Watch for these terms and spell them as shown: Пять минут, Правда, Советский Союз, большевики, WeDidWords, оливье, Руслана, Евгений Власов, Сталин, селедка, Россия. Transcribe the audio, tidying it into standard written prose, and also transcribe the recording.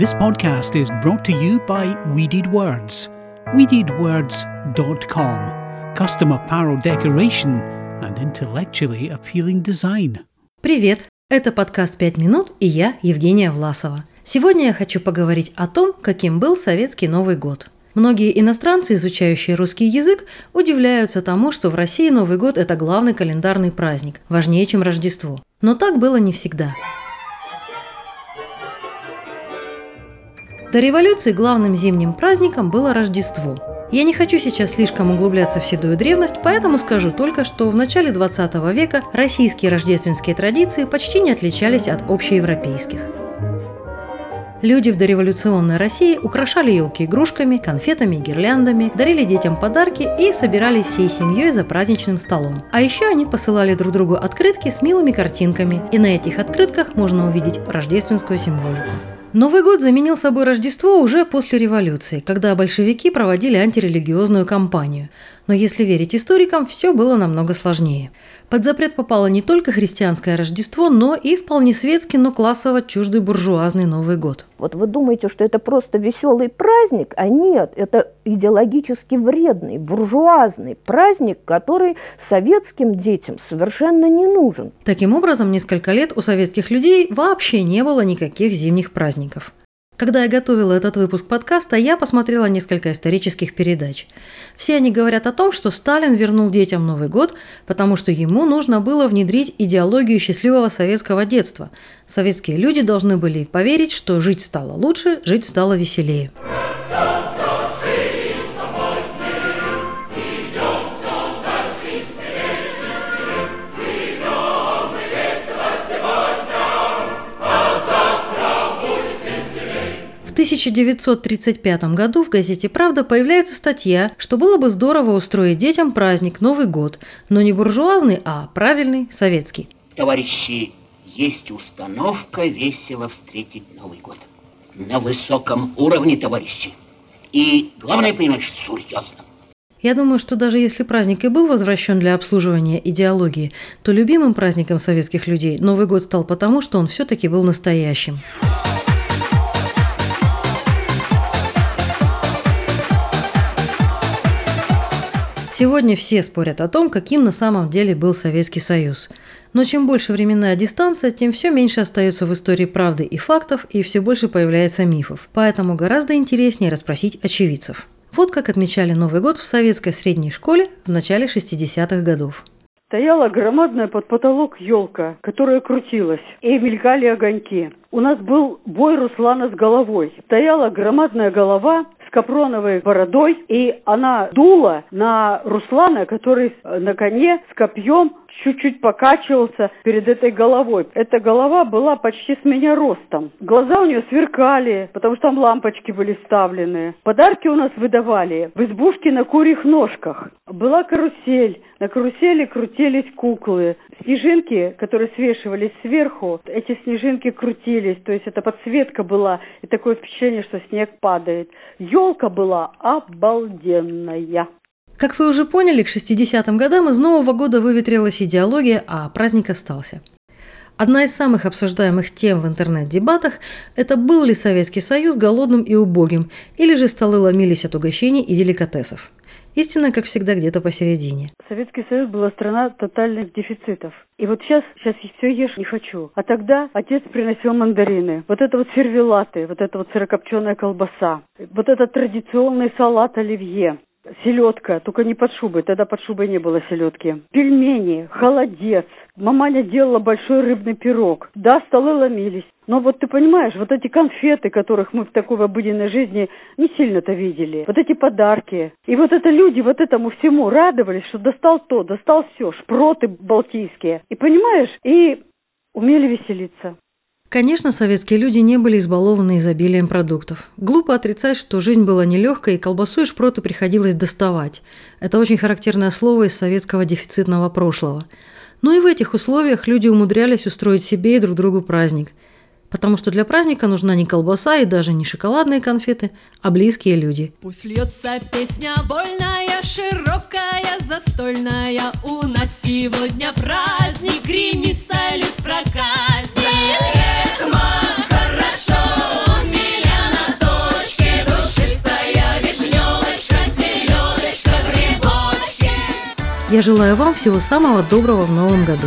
This podcast is brought to you by WeDidWords, WeDidWords.com. Custom apparel decoration and intellectually appealing design. Привет! Это подкаст «Пять минут» и я, Евгения Власова. Сегодня я хочу поговорить о том, каким был советский Новый год. Многие иностранцы, изучающие русский язык, удивляются тому, что в России Новый год – это главный календарный праздник, важнее, чем Рождество. Но так было не всегда. До революции главным зимним праздником было Рождество. Я не хочу сейчас слишком углубляться в седую древность, поэтому скажу только, что в начале 20 века российские рождественские традиции почти не отличались от общеевропейских. Люди в дореволюционной России украшали елки игрушками, конфетами, гирляндами, дарили детям подарки и собирались всей семьей за праздничным столом. А еще они посылали друг другу открытки с милыми картинками, и на этих открытках можно увидеть рождественскую символику. Новый год заменил собой Рождество уже после революции, когда большевики проводили антирелигиозную кампанию. Но если верить историкам, все было намного сложнее. Под запрет попало не только христианское Рождество, но и вполне светский, но классово чуждый буржуазный Новый год. Вот вы думаете, что это просто веселый праздник, а нет, это идеологически вредный, буржуазный праздник, который советским детям совершенно не нужен. Таким образом, несколько лет у советских людей вообще не было никаких зимних праздников. Когда я готовила этот выпуск подкаста, я посмотрела несколько исторических передач. Все они говорят о том, что Сталин вернул детям Новый год, потому что ему нужно было внедрить идеологию счастливого советского детства. Советские люди должны были поверить, что жить стало лучше, жить стало веселее. В 1935 году в газете «Правда» появляется статья, что было бы здорово устроить детям праздник Новый год, но не буржуазный, а правильный советский. Товарищи, есть установка весело встретить Новый год. На высоком уровне, товарищи. И главное, понимаешь, серьезно. Я думаю, что даже если праздник и был возвращен для обслуживания идеологии, то любимым праздником советских людей Новый год стал потому, что он все-таки был настоящим. Сегодня все спорят о том, каким на самом деле был Советский Союз. Но чем больше временная дистанция, тем все меньше остается в истории правды и фактов, и все больше появляется мифов. Поэтому гораздо интереснее расспросить очевидцев. Вот как отмечали Новый год в советской средней школе в начале 60-х годов. Стояла громадная под потолок елка, которая крутилась, и мелькали огоньки. У нас был бой Руслана с головой. Стояла громадная голова с капроновой бородой, и она дула на Руслана, который на коне с копьем чуть-чуть покачивался перед этой головой. Эта голова была почти с меня ростом. Глаза у нее сверкали, потому что там лампочки были вставлены. Подарки у нас выдавали в избушке на курьих ножках. Была карусель. На карусели крутились куклы. Снежинки, которые свешивались сверху, эти снежинки крутились. То есть это подсветка была. И такое впечатление, что снег падает. Елка была обалденная. Как вы уже поняли, к 60-м годам из Нового года выветрилась идеология, а праздник остался. Одна из самых обсуждаемых тем в интернет-дебатах – это был ли Советский Союз голодным и убогим, или же столы ломились от угощений и деликатесов. Истина, как всегда, где-то посередине. Советский Союз была страна тотальных дефицитов. И вот сейчас я все ешь не хочу. А тогда отец приносил мандарины. Вот это вот сервелаты, вот это вот сырокопченая колбаса, вот это традиционный салат оливье. Селедка, только не под шубой, тогда под шубой не было селедки. Пельмени, холодец. Маманя делала большой рыбный пирог. Да, столы ломились. Но вот ты понимаешь, вот эти конфеты, которых мы в такой обыденной жизни не сильно-то видели. Вот эти подарки. И вот это люди вот этому всему радовались, что достал то, достал все, шпроты балтийские. И понимаешь, и умели веселиться. Конечно, советские люди не были избалованы изобилием продуктов. Глупо отрицать, что жизнь была нелегкой, и колбасу и шпроты приходилось доставать. Это очень характерное слово из советского дефицитного прошлого. Но и в этих условиях люди умудрялись устроить себе и друг другу праздник. Потому что для праздника нужна не колбаса и даже не шоколадные конфеты, а близкие люди. Пусть льется песня вольная, широкая, застольная. У нас сегодня праздник, грими салют проказник. Эх, мам, хорошо, миля. Я желаю вам всего самого доброго в новом году.